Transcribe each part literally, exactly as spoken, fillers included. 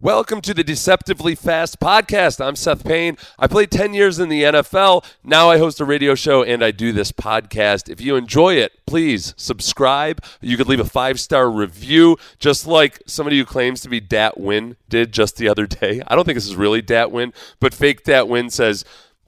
Welcome to the Deceptively Fast Podcast. I'm Seth Payne. I played ten years in the N F L. Now I host a radio show and I do this podcast. If you enjoy it, please subscribe. You could leave a five-star review, just like somebody who claims to be Dat Win did just the other day. I don't think this is really Dat Win, but fake Dat Win says,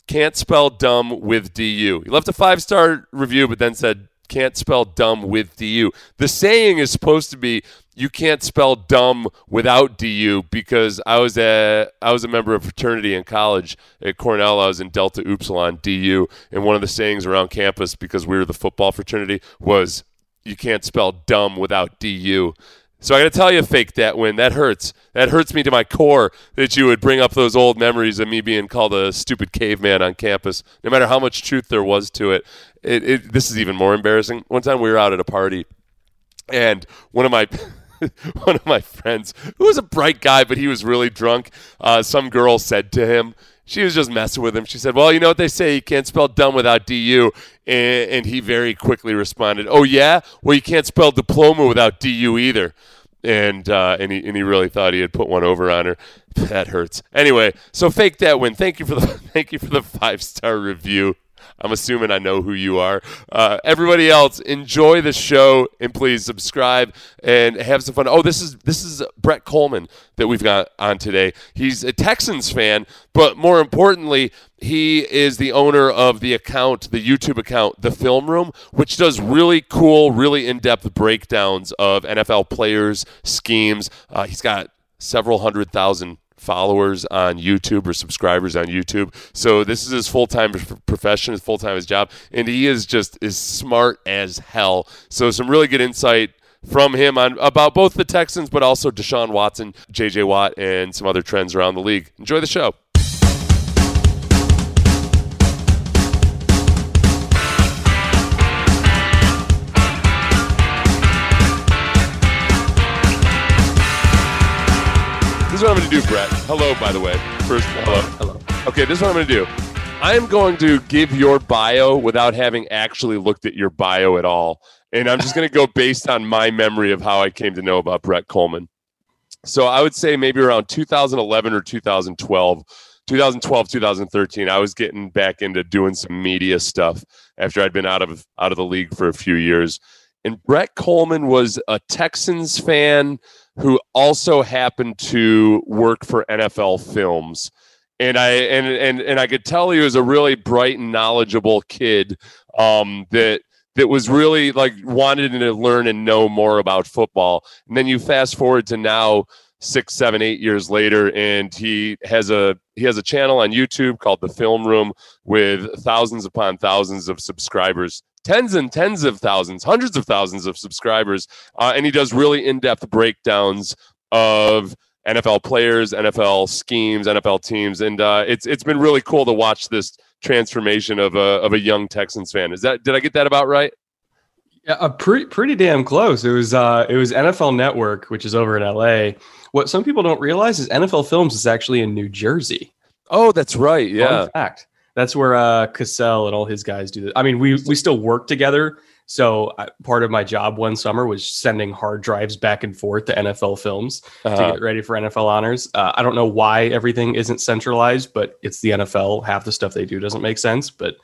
can't spell dumb with D U. He left a five-star review, but then said, can't spell dumb with D U. The saying is supposed to be, you can't spell dumb without D U, because I was a, I was a member of fraternity in college at Cornell. I was in Delta Upsilon, D U, and one of the sayings around campus, because we were the football fraternity, was you can't spell dumb without D U. So I got to tell you, fake that win, that hurts. That hurts me to my core that you would bring up those old memories of me being called a stupid caveman on campus, no matter how much truth there was to it. It, it this is even more embarrassing. One time we were out at a party, and one of my... One of my friends, who was a bright guy, but he was really drunk, uh, some girl said to him, she was just messing with him. She said, well, you know what they say, you can't spell dumb without D U. And, and he very quickly responded, oh, yeah? Well, you can't spell diploma without D U either. And uh, and, he, and he really thought he had put one over on her. That hurts. Anyway, so fake that win. Thank you for the, thank you for the five-star review. I'm assuming I know who you are. Uh, everybody else, enjoy the show, and please subscribe and have some fun. Oh, this is this is Brett Coleman that we've got on today. He's a Texans fan, but more importantly, he is the owner of the account, the YouTube account, The Film Room, which does really cool, really in-depth breakdowns of N F L players, schemes. Uh, he's got several hundred thousand followers on YouTube, or subscribers on YouTube. So this is his full-time profession, his full-time his job, and he is just as smart as hell. So some really good insight from him on about both the Texans, but also Deshaun Watson, J J Watt, and some other trends around the league. Enjoy the show. This is what I'm going to do, Brett. Hello, by the way. First, hello. Hello. Okay, this is what I'm going to do. I'm going to give your bio without having actually looked at your bio at all. And I'm just going to go based on my memory of how I came to know about Brett Coleman. So I would say maybe around two thousand eleven or two thousand twelve, two thousand twelve, two thousand thirteen, I was getting back into doing some media stuff after I'd been out of out of the league for a few years. And Brett Coleman was a Texans fan who also happened to work for N F L Films. And I and and and I could tell he was a really bright and knowledgeable kid um, that that was really like wanted to learn and know more about football. And then you fast forward to now, six, seven, eight years later, and he has a he has a channel on YouTube called The Film Room with thousands upon thousands of subscribers. Tens and tens of thousands, hundreds of thousands of subscribers. Uh, and he does really in-depth breakdowns of N F L players, N F L schemes, N F L teams. And uh, it's it's been really cool to watch this transformation of a of a young Texans fan. Is that, did I get that about right? Yeah, uh, pretty pretty damn close. It was uh, it was N F L Network, which is over in L A. What some people don't realize is N F L Films is actually in New Jersey. Oh, that's right. Yeah, fun fact. That's where uh, Cassell and all his guys do that. I mean, we we still work together. So I, part of my job one summer was sending hard drives back and forth to N F L Films uh-huh. to get ready for N F L honors. Uh, I don't know why everything isn't centralized, but it's the N F L. Half the stuff they do doesn't make sense. But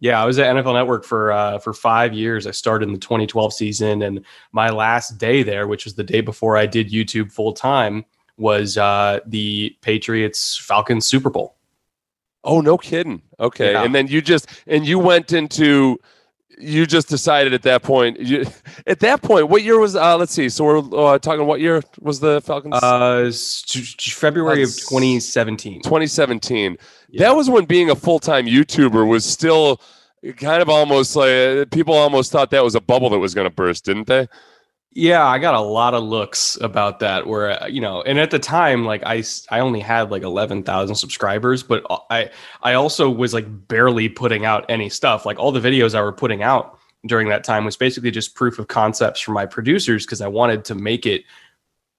yeah, I was at N F L Network for uh, for five years. I started in the twenty twelve season, and my last day there, which was the day before I did YouTube full time, was uh, the Patriots Falcons Super Bowl. Oh, no kidding. Okay. Yeah. And then you just, and you went into, you just decided at that point, you, at that point, what year was, uh, let's see. So we're uh, talking, what year was the Falcons? Uh, February of twenty seventeen. twenty seventeen. Yeah. That was when being a full-time YouTuber was still kind of almost like, people almost thought that was a bubble that was going to burst, didn't they? Yeah, I got a lot of looks about that where, you know, and at the time, like I, I only had like eleven thousand subscribers, but I, I also was like barely putting out any stuff. Like all the videos I were putting out during that time was basically just proof of concepts from my producers because I wanted to make it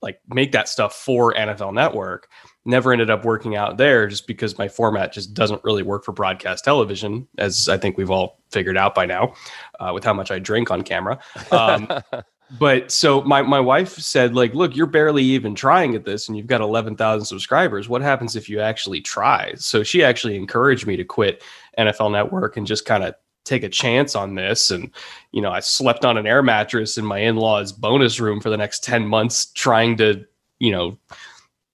like make that stuff for N F L Network. Never ended up working out there just because my format just doesn't really work for broadcast television, as I think we've all figured out by now uh, with how much I drink on camera. Um But so my, my wife said, like, look, you're barely even trying at this and you've got eleven thousand subscribers. What happens if you actually try? So she actually encouraged me to quit N F L Network and just kind of take a chance on this. And, you know, I slept on an air mattress in my in-laws' bonus room for the next ten months trying to, you know,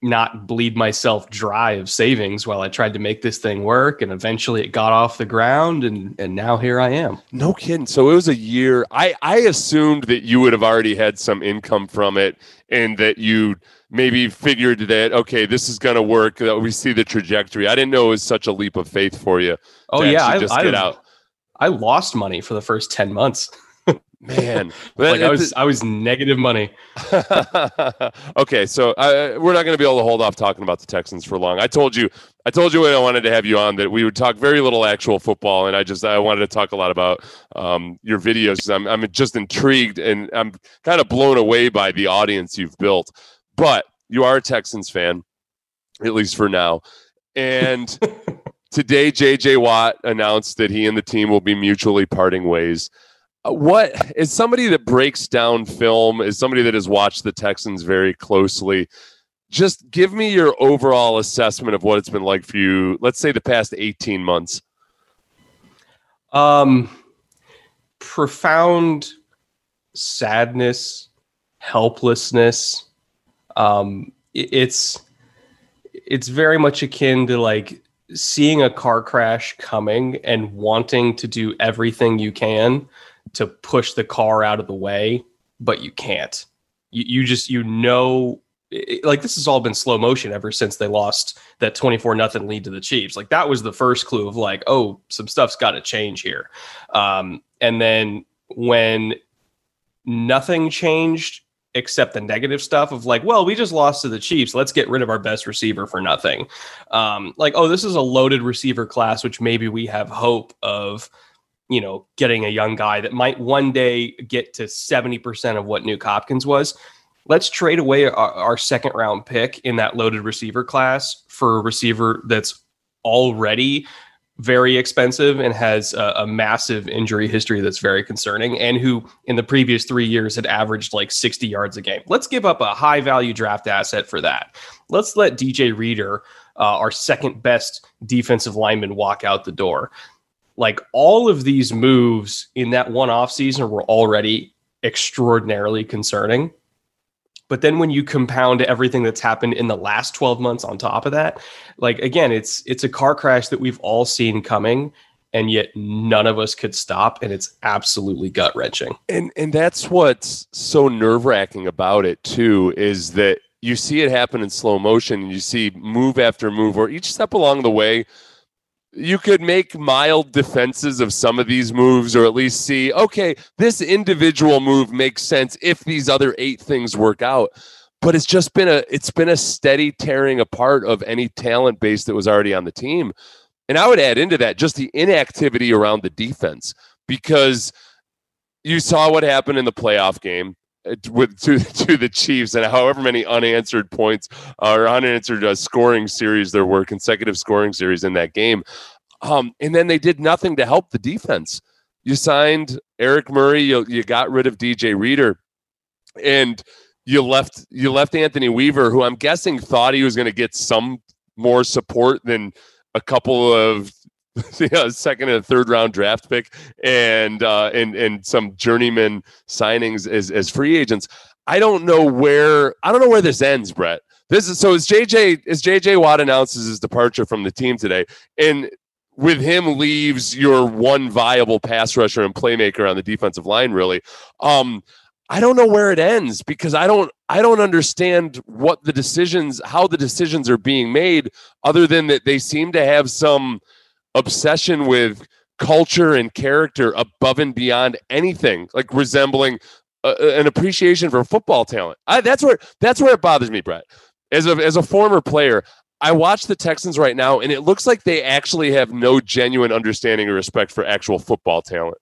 not bleed myself dry of savings while I tried to make this thing work. And eventually it got off the ground and, and now here I am. No kidding. So it was a year. I, I assumed that you would have already had some income from it and that you maybe figured that, okay, this is going to work. That we see the trajectory. I didn't know it was such a leap of faith for you. Oh yeah. I, just I, get out. I lost money for the first ten months. Man, like I was, I was negative money. Okay, so I, we're not going to be able to hold off talking about the Texans for long. I told you, I told you when I wanted to have you on that we would talk very little actual football, and I just I wanted to talk a lot about um, your videos. I'm, I'm just intrigued, and I'm kind of blown away by the audience you've built. But you are a Texans fan, at least for now, and. Today, J J Watt announced that he and the team will be mutually parting ways. What is somebody that breaks down film, is somebody that has watched the Texans very closely. Just give me your overall assessment of what it's been like for you. Let's say the past eighteen months. Um, profound sadness, helplessness. Um, it's, it's very much akin to like seeing a car crash coming and wanting to do everything you can to push the car out of the way, but you can't. You, you just, you know, it, like this has all been slow motion ever since they lost that twenty-four nothing lead to the Chiefs. Like that was the first clue of like, oh, some stuff's got to change here. Um, and then when nothing changed, except the negative stuff of like, well, we just lost to the Chiefs. Let's get rid of our best receiver for nothing. Um, like, oh, this is a loaded receiver class, which maybe we have hope of, you know, getting a young guy that might one day get to seventy percent of what Nuke Hopkins was. Let's trade away our, our second round pick in that loaded receiver class for a receiver that's already very expensive and has a, a massive injury history that's very concerning and who in the previous three years had averaged like sixty yards a game. Let's give up a high value draft asset for that. Let's let D J Reader, uh, our second best defensive lineman, walk out the door. Like all of these moves in that one offseason were already extraordinarily concerning. But then when you compound everything that's happened in the last twelve months on top of that, like, again, it's it's a car crash that we've all seen coming and yet none of us could stop. And it's absolutely gut wrenching. And and that's what's so nerve wracking about it, too, is that you see it happen in slow motion and you see move after move or each step along the way. You could make mild defenses of some of these moves or at least see, okay, this individual move makes sense if these other eight things work out. But it's just been a it's been a steady tearing apart of any talent base that was already on the team. And I would add into that just the inactivity around the defense, because you saw what happened in the playoff game with to, to the Chiefs and however many unanswered points or unanswered uh, scoring series there were, consecutive scoring series in that game. Um, and then they did nothing to help the defense. You signed Eric Murray, you, you got rid of D J Reader, and you left you left Anthony Weaver, who I'm guessing thought he was going to get some more support than a couple of you know, second and third round draft pick and uh, and and some journeyman signings as as free agents. I don't know where I don't know where this ends, Brett. This is so as J J as J J Watt announces his departure from the team today, and with him leaves your one viable pass rusher and playmaker on the defensive line, really. Um, I don't know where it ends, because I don't I don't understand what the decisions, how the decisions are being made, other than that they seem to have some obsession with culture and character above and beyond anything, like resembling uh, an appreciation for football talent. I, that's where that's where it bothers me, Brett. As a, as a former player, I watch the Texans right now, and it looks like they actually have no genuine understanding or respect for actual football talent.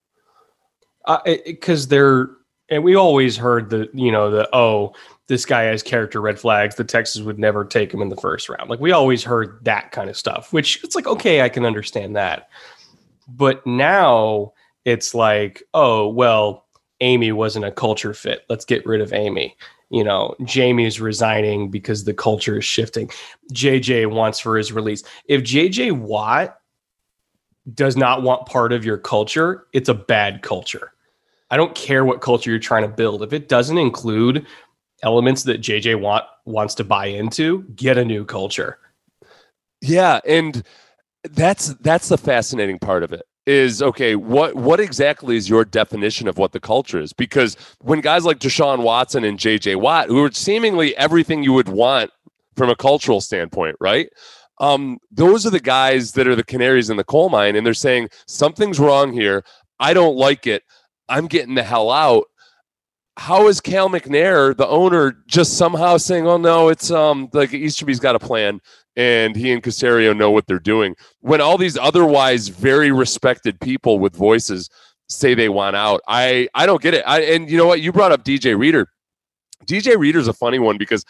Because uh, they're, and we always heard the, you know, the, oh, this guy has character red flags. The Texans would never take him in the first round. Like, we always heard that kind of stuff, which it's like, okay, I can understand that. But now it's like, oh, well, Amy wasn't a culture fit. Let's get rid of Amy. You know, Jamie's resigning because the culture is shifting. J J wants for his release. If J J Watt does not want part of your culture, it's a bad culture. I don't care what culture you're trying to build. If it doesn't include elements that J J Watt wants to buy into, get a new culture. Yeah, and that's that's the fascinating part of it. Is, okay, what what exactly is your definition of what the culture is? Because when guys like Deshaun Watson and J J Watt, who are seemingly everything you would want from a cultural standpoint, right? Um, those are the guys that are the canaries in the coal mine, and they're saying, something's wrong here. I don't like it. I'm getting the hell out. How is Cal McNair, the owner, just somehow saying, oh, no, it's um like Easterby's got a plan, and he and Caserio know what they're doing, when all these otherwise very respected people with voices say they want out? I, I don't get it. I, and you know what? You brought up D J Reader. D J Reader's a funny one, because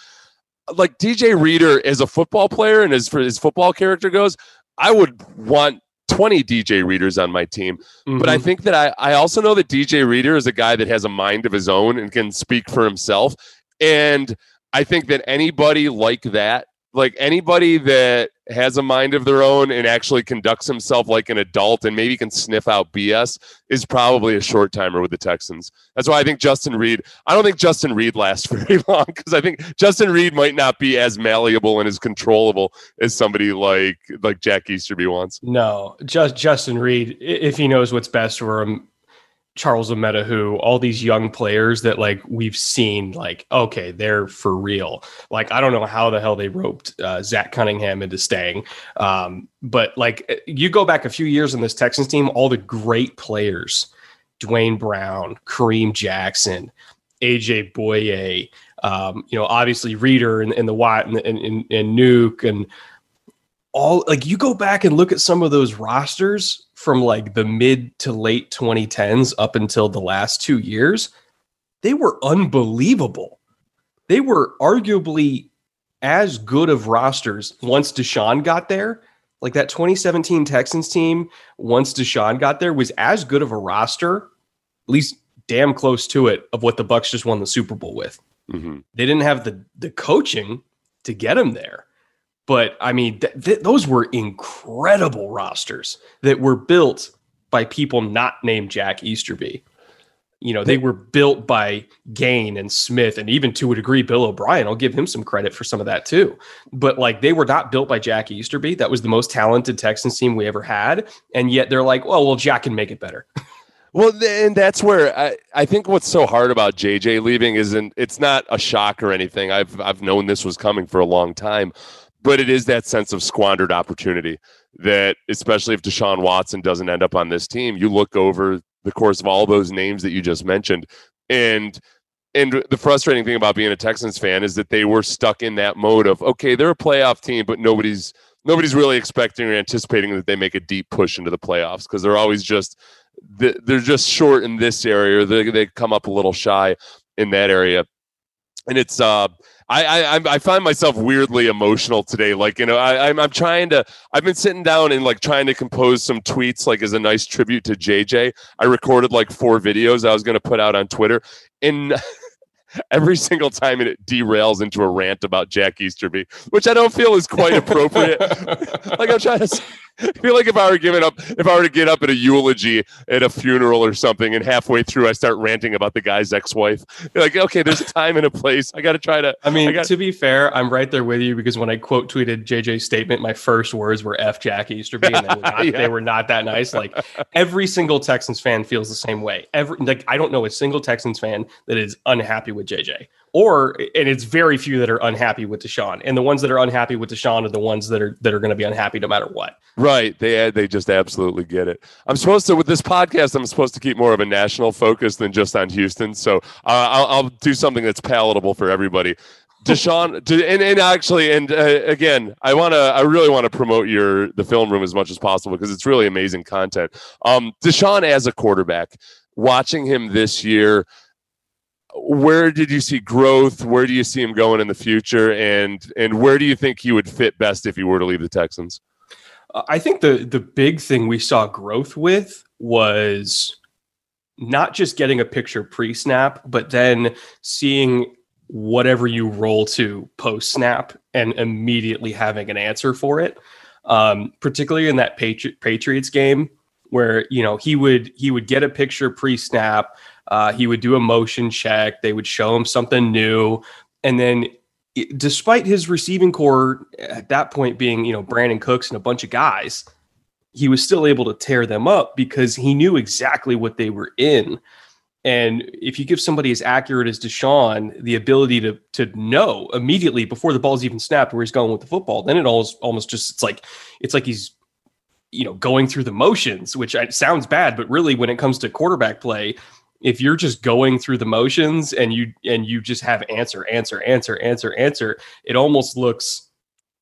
like D J Reader as a football player and as for his football character goes, I would want twenty D J Readers on my team. Mm-hmm. But I think that I, I also know that D J Reader is a guy that has a mind of his own and can speak for himself. And I think that anybody like that, like anybody that has a mind of their own and actually conducts himself like an adult and maybe can sniff out B S, is probably a short timer with the Texans. That's why I think Justin Reed, I don't think Justin Reed lasts very long, because I think Justin Reed might not be as malleable and as controllable as somebody like, like Jack Easterby wants. No, just Justin Reed, if he knows what's best for him, Charles Ometahu, all these young players that like we've seen, like, okay, they're for real. Like, I don't know how the hell they roped uh, Zach Cunningham into staying. Um, but like, you go back a few years on this Texans team, all the great players, Dwayne Brown, Kareem Jackson, A J Boye, um, you know, obviously Reader and, and the Watt and, and, and, and Nuke and all, like, you go back and look at some of those rosters from like the mid to late twenty tens up until the last two years, they were unbelievable. They were arguably as good of rosters once Deshaun got there. Like that twenty seventeen Texans team, once Deshaun got there, was as good of a roster, at least damn close to it, of what the Bucs just won the Super Bowl with. Mm-hmm. They didn't have the the coaching to get him there. But, I mean, th- th- those were incredible rosters that were built by people not named Jack Easterby. You know, they were built by Gain and Smith, and even to a degree, Bill O'Brien. I'll give him some credit for some of that, too. But, like, they were not built by Jack Easterby. That was the most talented Texans team we ever had. And yet they're like, well, well, Jack can make it better. Well, and that's where I, I think what's so hard about J J leaving isn't, it's not a shock or anything. I've I've known this was coming for a long time. But it is that sense of squandered opportunity that, especially if Deshaun Watson doesn't end up on this team, you look over the course of all those names that you just mentioned. And and the frustrating thing about being a Texans fan is that they were stuck in that mode of, okay, they're a playoff team, but nobody's nobody's really expecting or anticipating that they make a deep push into the playoffs, because they're always just, they're just short in this area, or they, they come up a little shy in that area. And it's, uh, I, I, I find myself weirdly emotional today. Like, you know, I, I'm, I'm trying to, I've been sitting down and like trying to compose some tweets, like as a nice tribute to J J. I recorded like four videos I was going to put out on Twitter, and every single time it derails into a rant about Jack Easterby, which I don't feel is quite appropriate. Like I'm trying to I feel like if I were giving up, if I were to get up at a eulogy at a funeral or something, and halfway through I start ranting about the guy's ex-wife. You're like, okay, there's a time and a place. I got to try to. I mean, I gotta, to be fair, I'm right there with you, because when I quote tweeted J J's statement, my first words were F Jack Easterby, and they were not, yeah. they were not that nice. Like every single Texans fan feels the same way. Every like I don't know a single Texans fan that is unhappy with J J. Or, and it's very few that are unhappy with Deshaun, and the ones that are unhappy with Deshaun are the ones that are that are going to be unhappy no matter what. Right? They they just absolutely get it. I'm supposed to with this podcast. I'm supposed to keep more of a national focus than just on Houston. So uh, I'll, I'll do something that's palatable for everybody. Deshaun, and, and actually, and uh, again, I want to, I really want to promote your the film room as much as possible, because it's really amazing content. Um, Deshaun as a quarterback, watching him this year. Where did you see growth? Where do you see him going in the future? And and where do you think he would fit best if he were to leave the Texans? I think the the big thing we saw growth with was not just getting a picture pre-snap, but then seeing whatever you roll to post-snap and immediately having an answer for it, um, particularly in that Patri- Patriots game where, you know, he would he would get a picture pre-snap. Uh, he would do a motion check. They would show him something new. And then it, despite his receiving core at that point being, you know, Brandon Cooks and a bunch of guys, he was still able to tear them up because he knew exactly what they were in. And if you give somebody as accurate as Deshaun the ability to to know immediately before the ball's even snapped where he's going with the football, then it almost, almost just, it's like, it's like he's, you know, going through the motions, which sounds bad, but really when it comes to quarterback play, if you're just going through the motions and you and you just have answer, answer, answer, answer, answer, it almost looks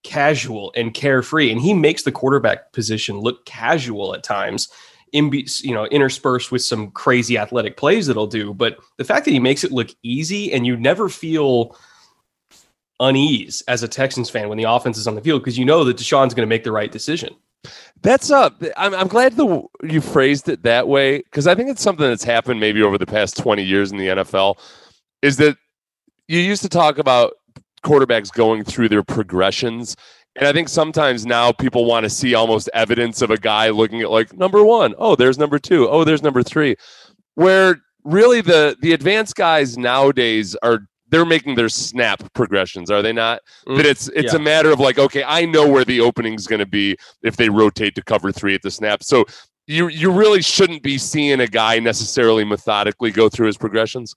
casual and carefree. And he makes the quarterback position look casual at times, in, you know, interspersed with some crazy athletic plays that'll do. But the fact that he makes it look easy, and you never feel unease as a Texans fan when the offense is on the field, because you know that Deshaun's going to make the right decision. That's up. I'm, I'm glad the you phrased it that way, because I think it's something that's happened maybe over the past twenty years in the N F L, is that you used to talk about quarterbacks going through their progressions. And I think sometimes now people want to see almost evidence of a guy looking at like number one. Oh, there's number two. Oh, there's number three, where really the, the advanced guys nowadays are they're making their snap progressions, are they not? Mm, but it's it's yeah. a matter of like, okay, I know where the opening's going to be if they rotate to cover three at the snap. So you you really shouldn't be seeing a guy necessarily methodically go through his progressions.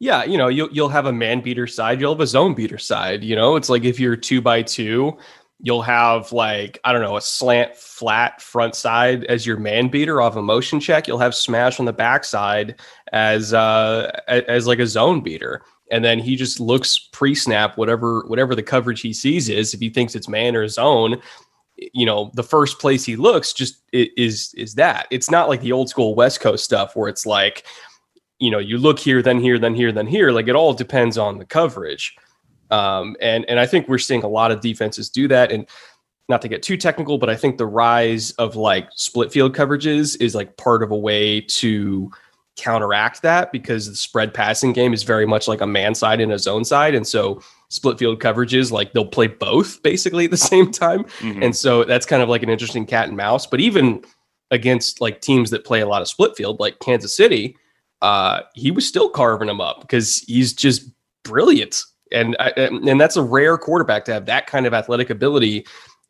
Yeah, you know, you'll you'll have a man beater side, you'll have a zone beater side. You know, it's like if you're two by two, you'll have like, I don't know, a slant flat front side as your man beater off a motion check. You'll have smash on the backside as uh as like a zone beater. And then he just looks pre-snap, whatever whatever the coverage he sees is. If he thinks it's man or zone, you know, the first place he looks just is is that. It's not like the old school West Coast stuff where it's like, you know, you look here, then here, then here, then here. Like it all depends on the coverage. Um, and and I think we're seeing a lot of defenses do that. And not to get too technical, but I think the rise of like split field coverages is like part of a way to counteract that, because the spread passing game is very much like a man side and a zone side. And so split field coverages, like they'll play both basically at the same time. Mm-hmm. And so that's kind of like an interesting cat and mouse. But even against like teams that play a lot of split field, like Kansas City, uh, he was still carving them up because he's just brilliant. And, I, and that's a rare quarterback to have that kind of athletic ability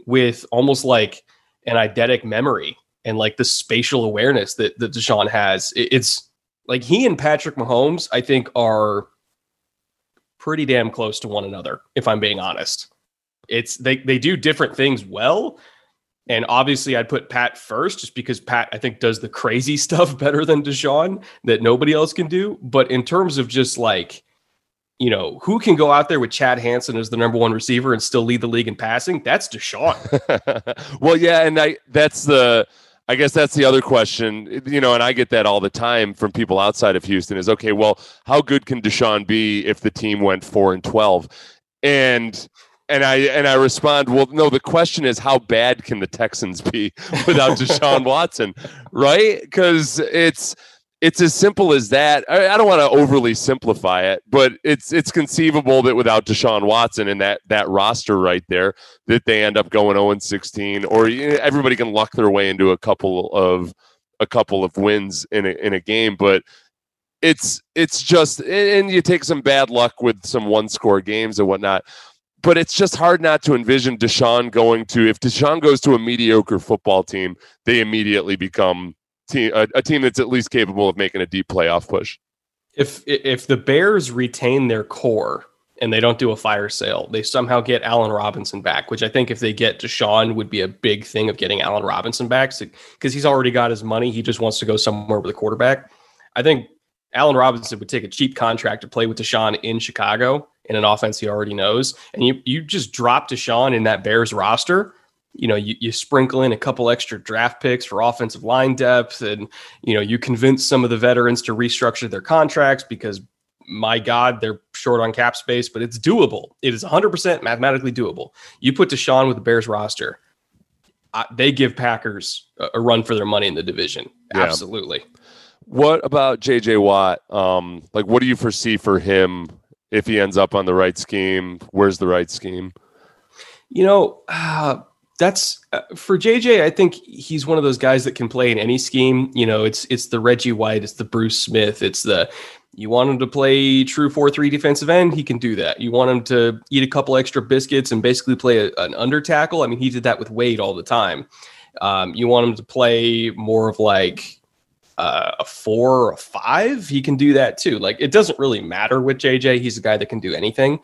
with almost like an eidetic memory and like the spatial awareness that, that Deshaun has. It, it's, Like he and Patrick Mahomes, I think, are pretty damn close to one another, if I'm being honest. It's they they do different things well. And obviously I'd put Pat first just because Pat, I think, does the crazy stuff better than Deshaun that nobody else can do. But in terms of just like you know, who can go out there with Chad Hansen as the number one receiver and still lead the league in passing? That's Deshaun. Well, yeah, and I that's the I guess that's the other question, you know, and I get that all the time from people outside of Houston is, okay, well, how good can Deshaun be if the team went four and twelve? And And I and I respond, well, no, the question is, how bad can the Texans be without Deshaun Watson, right? Because it's it's as simple as that. I, I don't want to overly simplify it, but it's it's conceivable that without Deshaun Watson and that that roster right there, that they end up going oh and sixteen, or everybody can luck their way into a couple of a couple of wins in a, in a game, but. It's it's just, and you take some bad luck with some one-score games and whatnot, but it's just hard not to envision Deshaun going to, if Deshaun goes to a mediocre football team, they immediately become team, a, a team that's at least capable of making a deep playoff push. If if the Bears retain their core and they don't do a fire sale, they somehow get Allen Robinson back, which I think if they get Deshaun would be a big thing of getting Allen Robinson back, because he's already got his money. He just wants to go somewhere with a quarterback. I think Allen Robinson would take a cheap contract to play with Deshaun in Chicago in an offense he already knows. And you you just drop Deshaun in that Bears roster. You know, you, you sprinkle in a couple extra draft picks for offensive line depth. And, you know, you convince some of the veterans to restructure their contracts because, my God, they're short on cap space, but it's doable. It is one hundred percent mathematically doable. You put Deshaun with the Bears roster. Uh, they give Packers a, a run for their money in the division. Yeah. Absolutely. What about J J Watt? Um, like, what do you foresee for him if he ends up on the right scheme? Where's the right scheme? You know, uh, that's uh, for J J. I think he's one of those guys that can play in any scheme. You know, it's it's the Reggie White, it's the Bruce Smith, it's the you want him to play true four three defensive end, he can do that. You want him to eat a couple extra biscuits and basically play a, an under tackle. I mean, he did that with Wade all the time. Um, you want him to play more of like. Uh, a four or a five, he can do that too. Like, it doesn't really matter with J J. He's a guy that can do anything.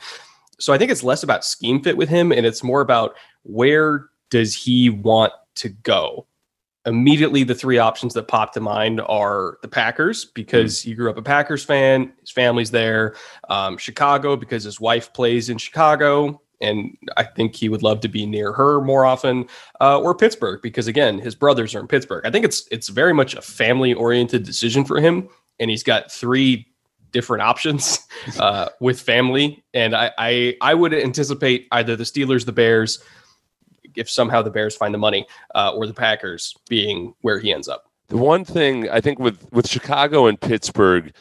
So I think it's less about scheme fit with him, and it's more about where does he want to go? Immediately, the three options that pop to mind are the Packers, because mm-hmm. he grew up a Packers fan, his family's there, um, Chicago, because his wife plays in Chicago, and I think he would love to be near her more often, uh, or Pittsburgh, because, again, his brothers are in Pittsburgh. I think it's it's very much a family-oriented decision for him, and he's got three different options uh, with family. And I, I I would anticipate either the Steelers, the Bears, if somehow the Bears find the money, uh, or the Packers being where he ends up. The one thing I think with, with Chicago and Pittsburgh,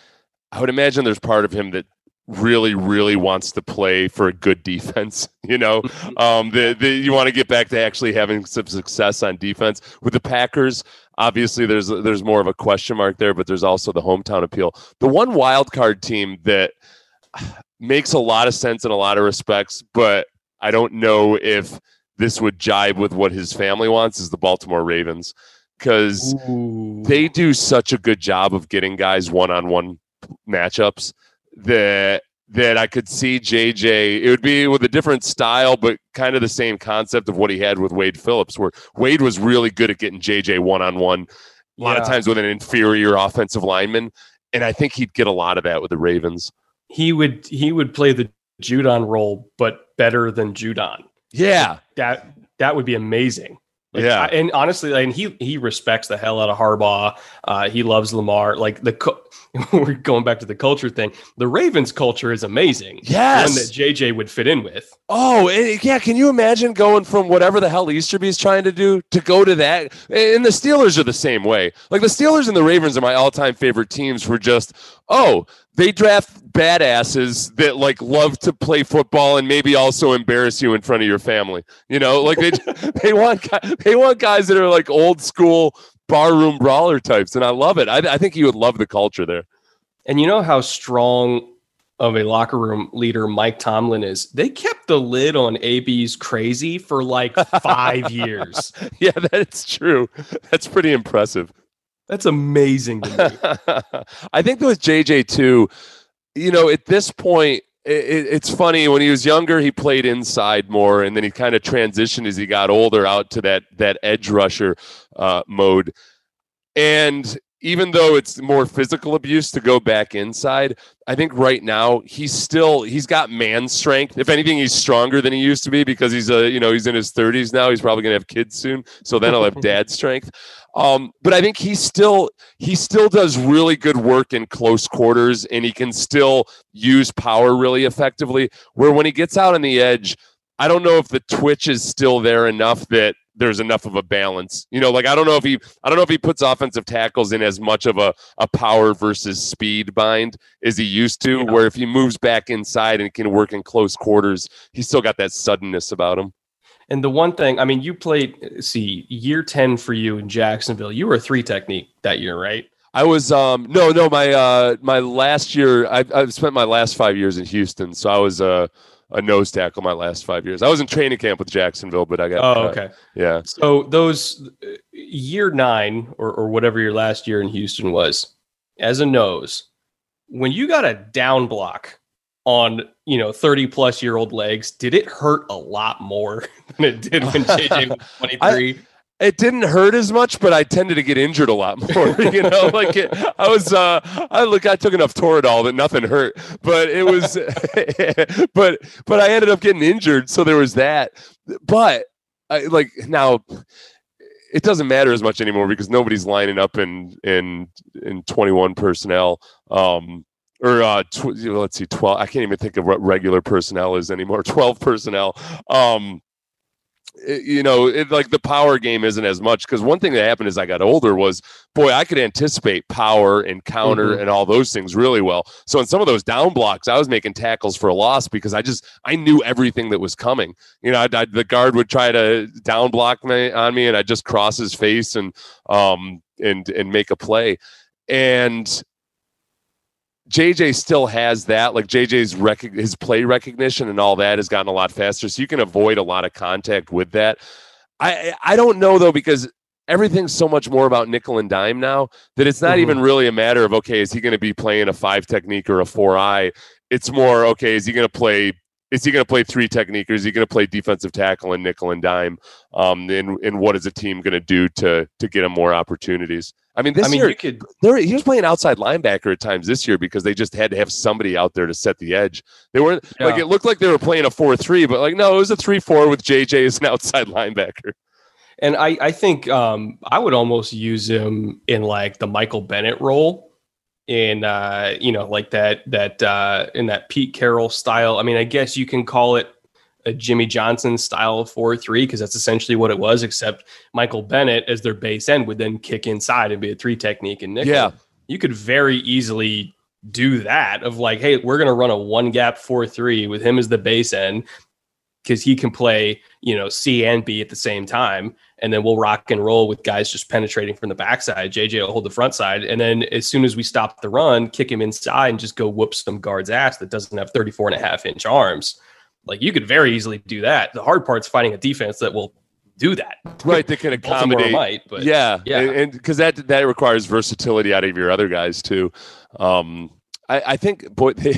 I would imagine there's part of him that really, really wants to play for a good defense. You know, um, the, the, you want to get back to actually having some success on defense. With the Packers, obviously there's, there's more of a question mark there, but there's also the hometown appeal. The one wild card team that makes a lot of sense in a lot of respects, but I don't know if this would jibe with what his family wants, is the Baltimore Ravens. 'Cause Ooh. They do such a good job of getting guys one-on-one matchups. That that I could see J J, it would be with a different style, but kind of the same concept of what he had with Wade Phillips, where Wade was really good at getting J J one-on-one a yeah. lot of times with an inferior offensive lineman. And I think he'd get a lot of that with the Ravens. He would, he would play the Judon role, but better than Judon. Yeah. That, that would be amazing. Like, yeah. I, and honestly, and he, he respects the hell out of Harbaugh. Uh, he loves Lamar. Like the, co- we're going back to the culture thing. The Ravens culture is amazing. Yes. One that J J would fit in with. Oh, it, yeah. Can you imagine going from whatever the hell Easterby is trying to do to go to that? And the Steelers are the same way. Like the Steelers and the Ravens are my all time favorite teams for just, oh, they draft badasses that like love to play football and maybe also embarrass you in front of your family. You know, like they they want they want guys that are like old school barroom brawler types, and I love it. I, I think you would love the culture there. And you know how strong of a locker room leader Mike Tomlin is. They kept the lid on A B's crazy for like five years. Yeah, that's true. That's pretty impressive. That's amazing to me. I think with J J too, you know, at this point, it, it, it's funny. When he was younger, he played inside more, and then he kind of transitioned as he got older out to that that edge rusher uh, mode. And even though it's more physical abuse to go back inside, I think right now he's still, he's got man strength. If anything, he's stronger than he used to be because he's a, you know, he's in his thirties now. He's probably going to have kids soon. So then he'll have dad strength. Um, but I think he still, he still does really good work in close quarters, and he can still use power really effectively, where when he gets out on the edge, I don't know if the twitch is still there enough that there's enough of a balance, you know, like, I don't know if he, I don't know if he puts offensive tackles in as much of a, a power versus speed bind as he used to, yeah. where if he moves back inside and can work in close quarters, he's still got that suddenness about him. And the one thing, I mean, you played, see, year ten for you in Jacksonville, you were a three technique that year, right? I was, um, no, no, my, uh, my last year, I, I've spent my last five years in Houston. So I was, uh, a nose tackle my last five years. I was in training camp with Jacksonville, but I got, oh, okay. Uh, yeah. So those year nine or, or whatever your last year in Houston was as a nose, when you got a down block on, you know, thirty plus year old legs, did it hurt a lot more than it did when J J was twenty-three? It didn't hurt as much, but I tended to get injured a lot more, you know, like it, I was, uh, I look, I took enough Toradol that nothing hurt, but it was, but, but I ended up getting injured. So there was that, but I, like now it doesn't matter as much anymore because nobody's lining up in, in, in twenty-one personnel, um, or uh, tw- let's see, twelve, I can't even think of what regular personnel is anymore, twelve personnel. Um, you know, it, like the power game isn't as much, because one thing that happened as I got older was, boy, I could anticipate power and counter mm-hmm. and all those things really well. So in some of those down blocks, I was making tackles for a loss because I just, I knew everything that was coming. You know, I, I, the guard would try to down block me, on me, and I just cross his face and, um, and, and make a play. And J J still has that, like J J's rec- his play recognition and all that has gotten a lot faster. So you can avoid a lot of contact with that. I I don't know though, because everything's so much more about nickel and dime now that it's not mm-hmm. even really a matter of, okay, is he going to be playing a five technique or a four eye? It's more, okay, is he going to play, is he going to play three technique, or is he going to play defensive tackle and nickel and dime? Um, and, and what is a team going to do to, to get him more opportunities? I mean, this I mean, year, you could, there, he was playing outside linebacker at times this year because they just had to have somebody out there to set the edge. They weren't yeah. like, it looked like they were playing a four three, but like, no, it was a three four with J J as an outside linebacker. And I, I think um, I would almost use him in like the Michael Bennett role in, uh, you know, like that, that uh, in that Pete Carroll style. I mean, I guess you can call it a Jimmy Johnson style four three, because that's essentially what it was, except Michael Bennett as their base end would then kick inside and be a three technique and nickel. Yeah. You could very easily do that of like, hey, we're going to run a one gap four three with him as the base end because he can play, you know, C and B at the same time. And then we'll rock and roll with guys just penetrating from the backside. J J will hold the front side. And then as soon as we stop the run, kick him inside and just go whoop some guard's ass that doesn't have thirty-four and a half inch arms. Like, you could very easily do that. The hard part's finding a defense that will do that. Right, that can accommodate. Might, but yeah, yeah, and because that that requires versatility out of your other guys too. Um, I, I think boy, they,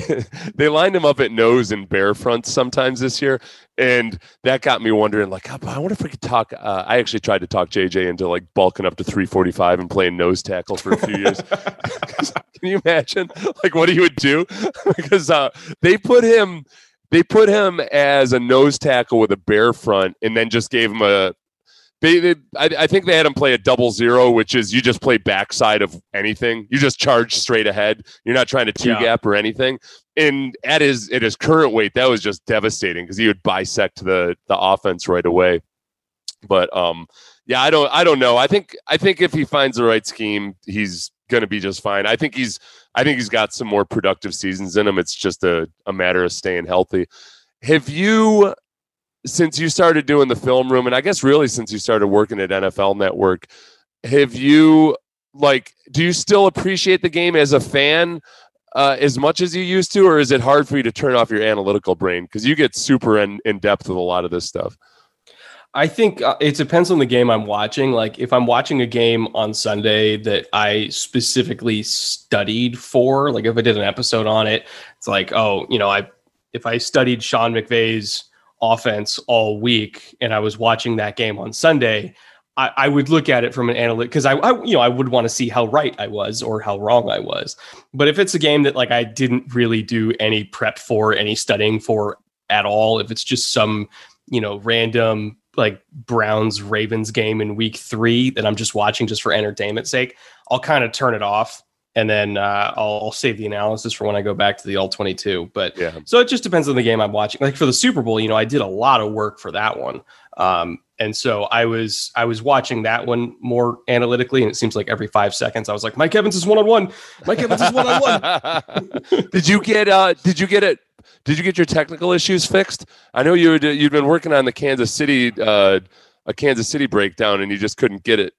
they lined him up at nose and bear fronts sometimes this year, and that got me wondering. Like, oh, I wonder if we could talk. Uh, I actually tried to talk J J into like bulking up to three forty-five and playing nose tackle for a few years. Can you imagine like what he would do? Because uh, they put him. They put him as a nose tackle with a bare front, and then just gave him a. They, they, I, I think they had him play a double zero, which is you just play backside of anything. You just charge straight ahead. You're not trying to two yeah. gap or anything. And at his at his current weight, that was just devastating because he would bisect the the offense right away. But um, yeah, I don't I don't know. I think I think if he finds the right scheme, he's going to be just fine. I think he's. I think he's got some more productive seasons in him. It's just a, a matter of staying healthy. Have you, since you started doing the film room, and I guess really since you started working at N F L Network, have you, like, do you still appreciate the game as a fan uh, as much as you used to, or is it hard for you to turn off your analytical brain? Because you get super in, in depth with a lot of this stuff. I think uh, it depends on the game I'm watching. Like if I'm watching a game on Sunday that I specifically studied for, like if I did an episode on it, it's like, oh, you know, I if I studied Sean McVay's offense all week and I was watching that game on Sunday, I, I would look at it from an analytic, because I, I, you know, I would want to see how right I was or how wrong I was. But if it's a game that like I didn't really do any prep for, any studying for at all, if it's just some, you know, random like Browns Ravens game in week three that I'm just watching just for entertainment's sake, I'll kind of turn it off. And then uh, I'll, I'll save the analysis for when I go back to the all twenty-two. But yeah. So it just depends on the game I'm watching. Like for the Super Bowl, you know, I did a lot of work for that one. Um, and so I was I was watching that one more analytically. And it seems like every five seconds I was like, Mike Evans is one on one. Mike Evans is one on one. Did you get uh, did you get it? Did you get your technical issues fixed? I know you would, you'd been working on the Kansas City uh, a Kansas City breakdown and you just couldn't get it.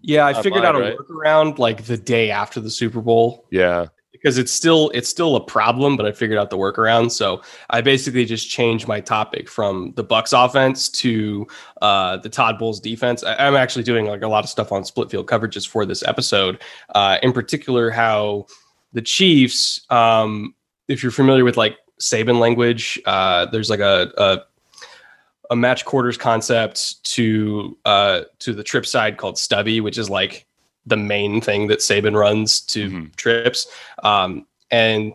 Yeah, I figured out a workaround like the day after the Super Bowl. Yeah, because it's still it's still a problem, but I figured out the workaround. So I basically just changed my topic from the Bucs offense to uh, the Todd Bowles defense. I, I'm actually doing like a lot of stuff on split field coverages for this episode, uh, in particular how the Chiefs. Um, if you're familiar with like Saban language, uh, there's like a. a a match quarters concept to uh, to the trip side called stubby, which is like the main thing that Saban runs to mm-hmm. trips. Um, and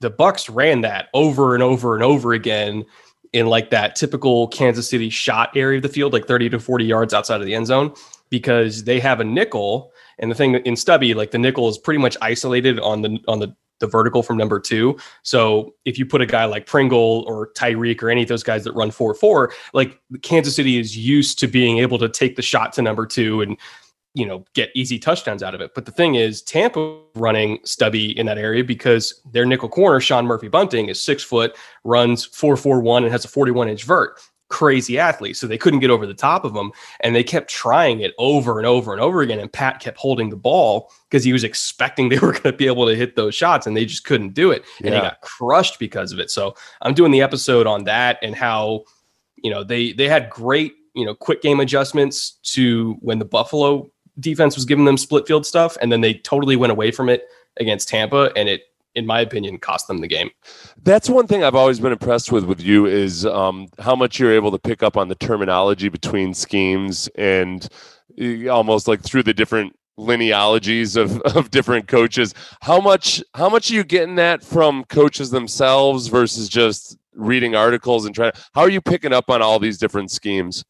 the Bucs ran that over and over and over again in like that typical Kansas City shot area of the field, like thirty to forty yards outside of the end zone, because they have a nickel. And the thing in stubby, like the nickel is pretty much isolated on the on the the vertical from number two. So if you put a guy like Pringle or Tyreek or any of those guys that run four, four, like Kansas City is used to being able to take the shot to number two and, you know, get easy touchdowns out of it. But the thing is Tampa running stubby in that area because their nickel corner, Sean Murphy Bunting, is six foot, runs four, four, one, and has a forty-one inch vert. Crazy athlete. So they couldn't get over the top of him. And they kept trying it over and over and over again. And Pat kept holding the ball because he was expecting they were going to be able to hit those shots and they just couldn't do it. Yeah. And he got crushed because of it. So I'm doing the episode on that and how, you know, they, they had great, you know, quick game adjustments to when the Buffalo defense was giving them split field stuff. And then they totally went away from it against Tampa. And it, in my opinion, cost them the game. That's one thing I've always been impressed with with you is um, how much you're able to pick up on the terminology between schemes and almost like through the different lineologies of, of different coaches. How much how much are you getting that from coaches themselves versus just reading articles and trying? How are you picking up on all these different schemes?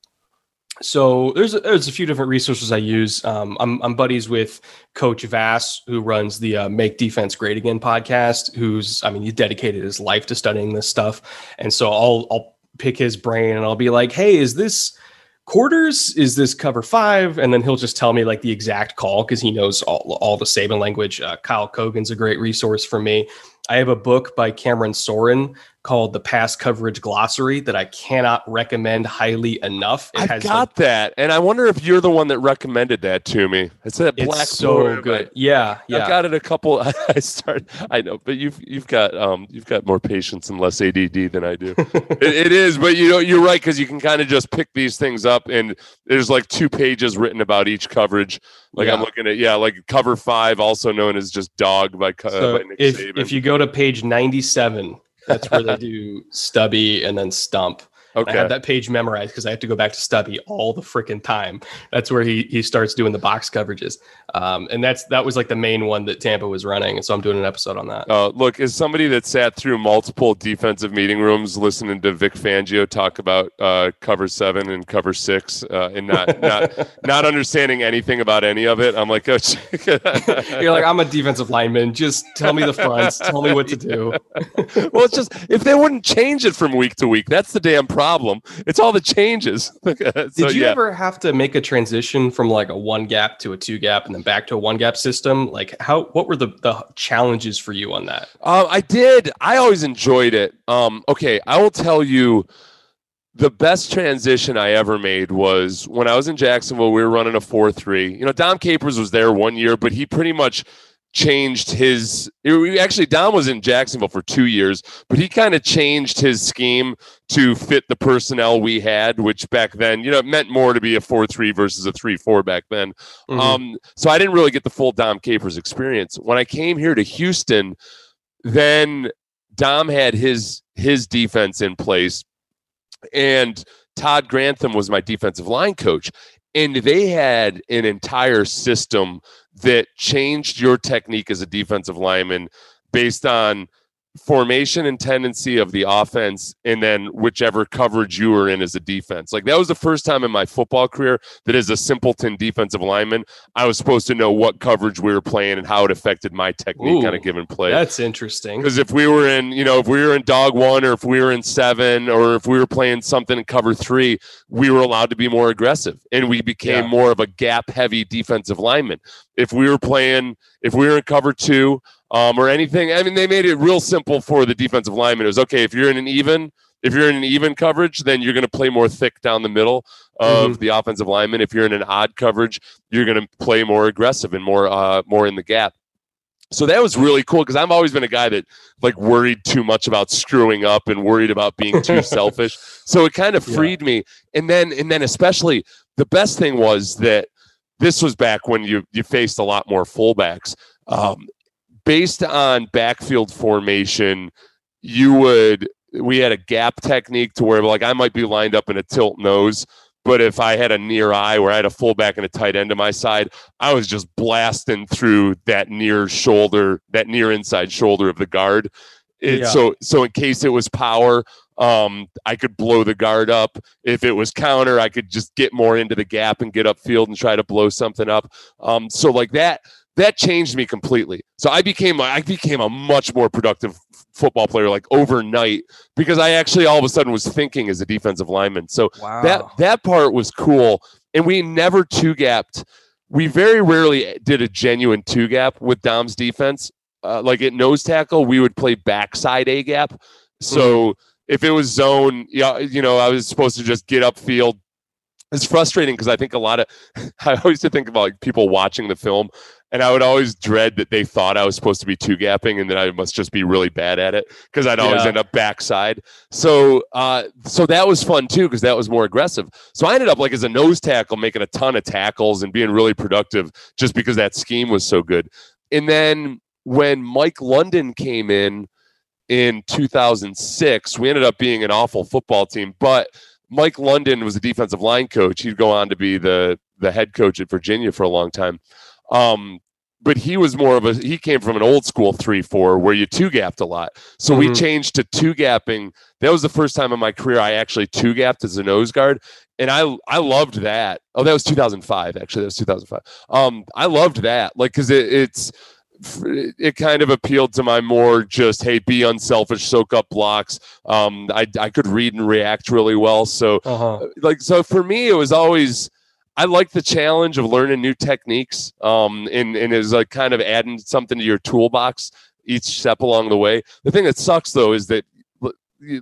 So there's a, there's a few different resources I use. Um, I'm, I'm buddies with Coach Vass, who runs the uh, Make Defense Great Again podcast. Who's I mean, he dedicated his life to studying this stuff, and so I'll I'll pick his brain and I'll be like, hey, is this quarters? Is this cover five? And then he'll just tell me like the exact call because he knows all all the Saban language. Uh, Kyle Kogan's a great resource for me. I have a book by Cameron Soren called The Pass Coverage Glossary that I cannot recommend highly enough. It I has got like, that. And I wonder if you're the one that recommended that to me. It's that black It's so board, good. Yeah. Yeah. I got it a couple. I started, I know, but you've, you've got, um, you've got more patience and less A D D than I do. it, it is, but you know, you're right. Cause you can kind of just pick these things up and there's like two pages written about each coverage. Like yeah. I'm looking at, yeah, like cover five, also known as just dog by, uh, so by Nick if, Saban. If you go to page ninety-seven, that's where they do stubby and then stump. Okay. I have that page memorized because I have to go back to stubby all the freaking time. That's where he he starts doing the box coverages. Um, and that's that was like the main one that Tampa was running. And so I'm doing an episode on that. Uh, look, as somebody that sat through multiple defensive meeting rooms listening to Vic Fangio talk about uh, cover seven and cover six uh, and not not not understanding anything about any of it, I'm like, oh, you're like, I'm a defensive lineman. Just tell me the fronts. Tell me what to do. Well, it's just if they wouldn't change it from week to week, that's the damn problem. problem it's all the changes. so, did you yeah. ever have to make a transition from like a one gap to a two gap and then back to a one gap system? Like how what were the, the challenges for you on that? uh, I did I always enjoyed it. Um okay, I will tell you the best transition I ever made was when I was in Jacksonville. We were running a four three. You know, Dom Capers was there one year, but he pretty much changed his it, actually Dom was in Jacksonville for two years, but he kind of changed his scheme to fit the personnel we had, which back then, you know, it meant more to be a four three versus a three four back then. Mm-hmm. Um, so I didn't really get the full Dom Capers experience. When I came here to Houston, then Dom had his his defense in place and Todd Grantham was my defensive line coach. And they had an entire system that changed your technique as a defensive lineman based on formation and tendency of the offense, and then whichever coverage you were in as a defense. Like, that was the first time in my football career that as a simpleton defensive lineman, I was supposed to know what coverage we were playing and how it affected my technique Ooh, on a given play. That's interesting. Because if we were in, you know, if we were in dog one, or if we were in seven, or if we were playing something in cover three, we were allowed to be more aggressive, and we became yeah. more of a gap heavy defensive lineman. If we were playing, if we were in cover two, Um, or anything. I mean, they made it real simple for the defensive lineman. It was, okay, if you're in an even, if you're in an even coverage, then you're going to play more thick down the middle of mm-hmm. the offensive lineman. If you're in an odd coverage, you're going to play more aggressive and more, uh, more in the gap. So that was really cool, because I've always been a guy that like worried too much about screwing up and worried about being too selfish. So it kind of freed yeah. me. And then, and then especially the best thing was that this was back when you you faced a lot more fullbacks. Um, Based on backfield formation, you would, we had a gap technique to where, like, I might be lined up in a tilt nose, but if I had a near eye where I had a fullback and a tight end to my side, I was just blasting through that near shoulder, that near inside shoulder of the guard. It, yeah. So, so in case it was power, um, I could blow the guard up. If it was counter, I could just get more into the gap and get upfield and try to blow something up. Um, so like that. That changed me completely. So I became I became a much more productive football player, like overnight, because I actually all of a sudden was thinking as a defensive lineman. So wow. that that part was cool. And we never two-gapped. We very rarely did a genuine two-gap with Dom's defense. Uh, like at nose tackle, we would play backside A-gap. So mm-hmm. if it was zone, you know, I was supposed to just get upfield. It's frustrating because I think a lot of – I always think about like people watching the film, and I would always dread that they thought I was supposed to be two-gapping and that I must just be really bad at it, because I'd always yeah. end up backside. So uh, so that was fun too, because that was more aggressive. So I ended up like as a nose tackle making a ton of tackles and being really productive just because that scheme was so good. And then when Mike London came in in two thousand six, we ended up being an awful football team, but – Mike London was a defensive line coach. He'd go on to be the, the head coach at Virginia for a long time. Um, but he was more of a, he came from an old school three four where you two gapped a lot. So mm-hmm. we changed to two gapping. That was the first time in my career I actually two gapped as a nose guard. And I, I loved that. Oh, that was two thousand five. Actually, that was two thousand five. Um, I loved that. Like, cause it, it's, it kind of appealed to my more just, hey, be unselfish, soak up blocks. Um, I, I could read and react really well. So uh-huh. like, so for me, it was always, I like the challenge of learning new techniques. Um, and, and it's like kind of adding something to your toolbox each step along the way. The thing that sucks though, is that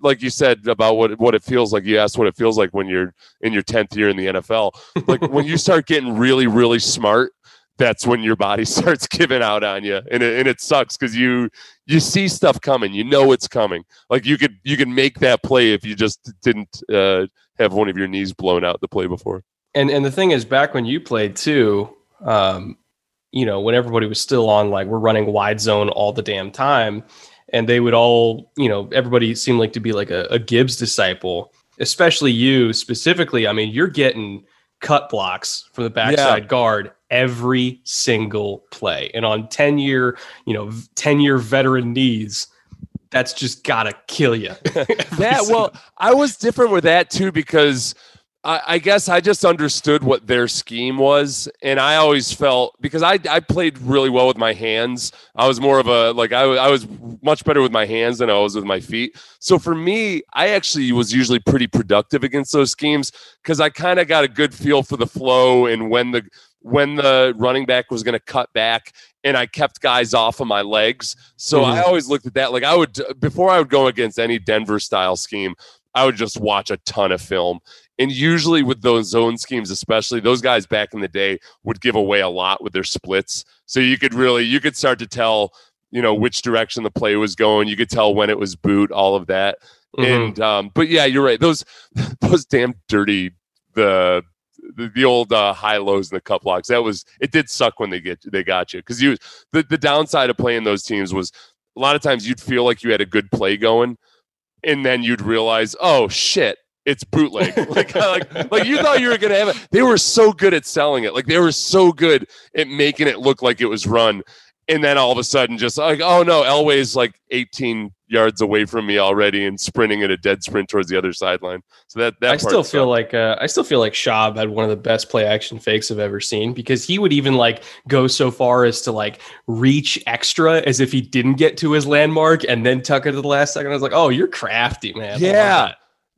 like you said about what, what it feels like, you asked what it feels like when you're in your tenth year in the N F L, like when you start getting really, really smart, that's when your body starts giving out on you. And it, and it sucks because you you see stuff coming. You know it's coming. Like you could you can make that play if you just didn't uh, have one of your knees blown out the play before. And and the thing is, back when you played too, um, you know, when everybody was still on, like, we're running wide zone all the damn time, and they would all, you know, everybody seemed like to be like a, a Gibbs disciple, especially you specifically. I mean, you're getting cut blocks from the backside yeah. guard every single play. And on ten year, you know, ten year veteran knees, that's just gotta kill you. that well, I was different with that too, because I, I guess I just understood what their scheme was. And I always felt, because I, I played really well with my hands. I was more of a, like, I, I was much better with my hands than I was with my feet. So for me, I actually was usually pretty productive against those schemes, because I kind of got a good feel for the flow and when the, when the running back was going to cut back, and I kept guys off of my legs. So mm-hmm. I always looked at that. Like I would, before I would go against any Denver style scheme, I would just watch a ton of film. And usually with those zone schemes, especially, those guys back in the day would give away a lot with their splits. So you could really, you could start to tell, you know, which direction the play was going. You could tell when it was boot, all of that. Mm-hmm. And, um, but yeah, you're right. Those, those damn dirty, the, The, the old uh, high lows and the cut blocks. That was, it did suck when they get they got you, because you the, the downside of playing those teams was a lot of times you'd feel like you had a good play going, and then you'd realize, oh shit, it's bootleg. Like, like, like you thought you were going to have it. They were so good at selling it. Like they were so good at making it look like it was run. And then all of a sudden just like, oh no, Elway's like eighteen yards away from me already and sprinting at a dead sprint towards the other sideline. So that, that I still feel tough. like, uh, I still feel like Schaub had one of the best play action fakes I've ever seen, because he would even like go so far as to like reach extra as if he didn't get to his landmark and then tuck it to the last second. I was like, oh, you're crafty, man. Yeah.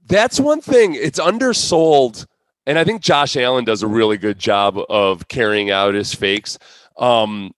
That's one thing. It's undersold. And I think Josh Allen does a really good job of carrying out his fakes. Um,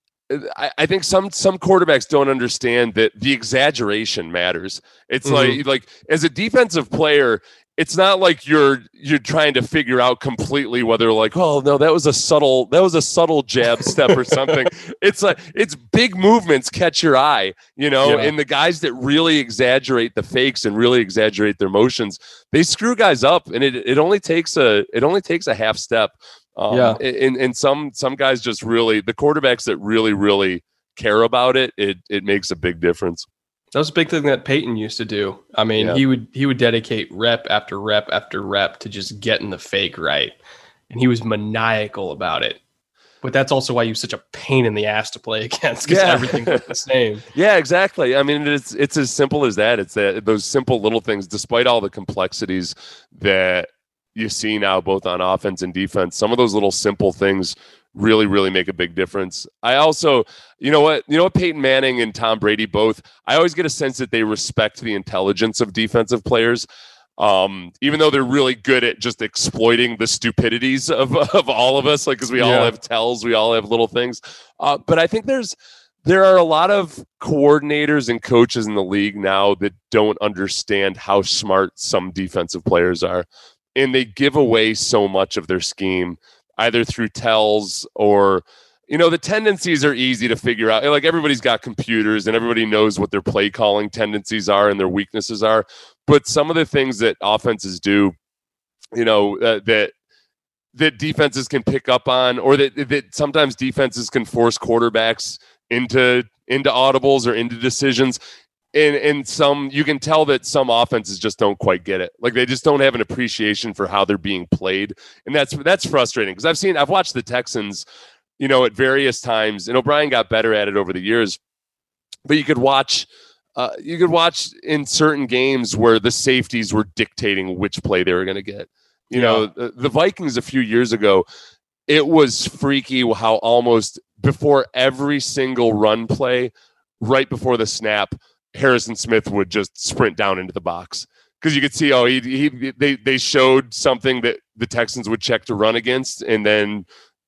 I, I think some some quarterbacks don't understand that the exaggeration matters. It's mm-hmm. like like as a defensive player, it's not like you're you're trying to figure out completely whether like, oh no, that was a subtle that was a subtle jab step or something. It's like it's big movements catch your eye, you know, yeah. and the guys that really exaggerate the fakes and really exaggerate their motions, they screw guys up, and it it only takes a it only takes a half step. Um, yeah, and and some some guys just really the quarterbacks that really really care about it, it it makes a big difference. That was a big thing that Peyton used to do. I mean, yeah. he would he would dedicate rep after rep after rep to just getting the fake right, and he was maniacal about it. But that's also why he was such a pain in the ass to play against, because yeah. everything was the same. Yeah, exactly. I mean, it's it's as simple as that. It's that those simple little things, despite all the complexities that you see now, both on offense and defense, some of those little simple things really, really make a big difference. I also, you know what, you know what, Peyton Manning and Tom Brady both, I always get a sense that they respect the intelligence of defensive players. Um, even though they're really good at just exploiting the stupidities of, of all of us, like, cause we yeah. all have tells, we all have little things. Uh, but I think there's, there are a lot of coordinators and coaches in the league now that don't understand how smart some defensive players are. And they give away so much of their scheme, either through tells or, you know, the tendencies are easy to figure out. Like everybody's got computers and everybody knows what their play calling tendencies are and their weaknesses are. But some of the things that offenses do, you know, uh, that that defenses can pick up on, or that that sometimes defenses can force quarterbacks into into audibles or into decisions. And and some, you can tell that some offenses just don't quite get it. Like they just don't have an appreciation for how they're being played. And that's that's frustrating, because I've seen, I've watched the Texans, you know, at various times, and O'Brien got better at it over the years, but you could watch, uh, you could watch in certain games where the safeties were dictating which play they were going to get. You yeah. know, the, the Vikings a few years ago, it was freaky how almost before every single run play, right before the snap, Harrison Smith would just sprint down into the box, because you could see, oh, he, he they they showed something that the Texans would check to run against, and then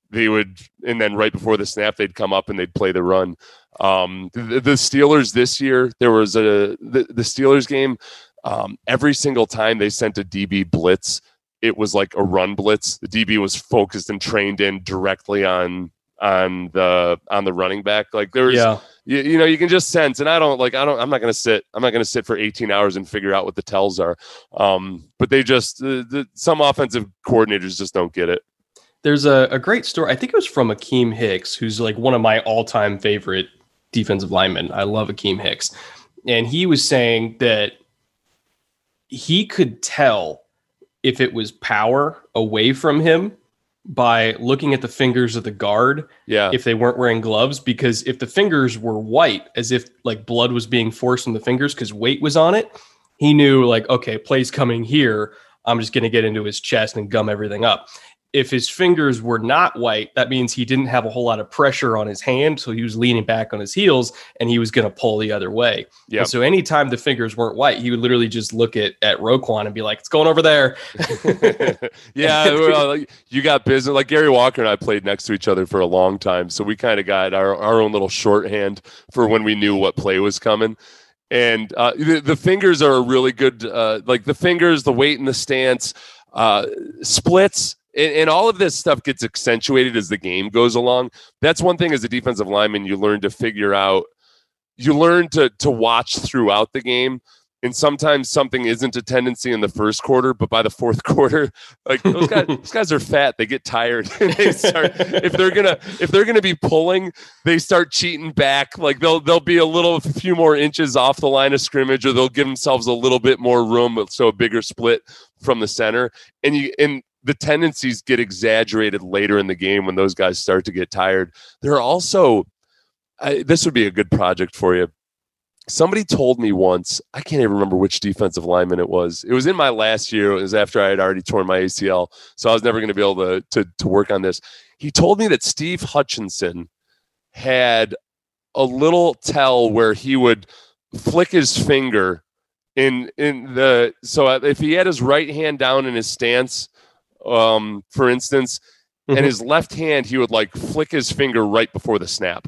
they would, and then right before the snap, they'd come up and they'd play the run. Um, the, the Steelers this year, there was a the, the Steelers game. Um, every single time they sent a D B blitz, it was like a run blitz. The D B was focused and trained in directly on. on the, on the running back. Like there's, yeah. you, you know, you can just sense, and I don't like, I don't, I'm not going to sit, I'm not going to sit for eighteen hours and figure out what the tells are. Um, but they just, uh, the, some offensive coordinators just don't get it. There's a, a great story. I think it was from Akeem Hicks, who's like one of my all time favorite defensive linemen. I love Akeem Hicks. And he was saying that he could tell if it was power away from him by looking at the fingers of the guard, yeah. if they weren't wearing gloves, because if the fingers were white, as if like blood was being forced from the fingers because weight was on it, he knew like, okay, play's coming here. I'm just going to get into his chest and gum everything up. If his fingers were not white, that means he didn't have a whole lot of pressure on his hand, so he was leaning back on his heels and he was going to pull the other way. Yep. And so anytime the fingers weren't white, he would literally just look at, at Roquan and be like, it's going over there. yeah, well, like, you got business. Like Gary Walker and I played next to each other for a long time, so we kind of got our, our own little shorthand for when we knew what play was coming. And uh, the, the fingers are a really good, uh, like the fingers, the weight and the stance, uh, splits. And, and all of this stuff gets accentuated as the game goes along. That's one thing as a defensive lineman, you learn to figure out, you learn to to watch throughout the game And sometimes something isn't a tendency in the first quarter, but by the fourth quarter, like those guys, those guys are fat. They get tired. They start, if they're gonna if they're gonna be pulling, they start cheating back. Like they'll they'll be a little a few more inches off the line of scrimmage, or they'll give themselves a little bit more room, so a bigger split from the center. And you and the tendencies get exaggerated later in the game when those guys start to get tired. There are also I, this would be a good project for you. Somebody told me once, I can't even remember which defensive lineman it was. It was in my last year. It was after I had already torn my A C L. So I was never going to be able to, to, to work on this. He told me that Steve Hutchinson had a little tell where he would flick his finger in, in the, so if he had his right hand down in his stance, um, for instance, mm-hmm. and his left hand, he would like flick his finger right before the snap.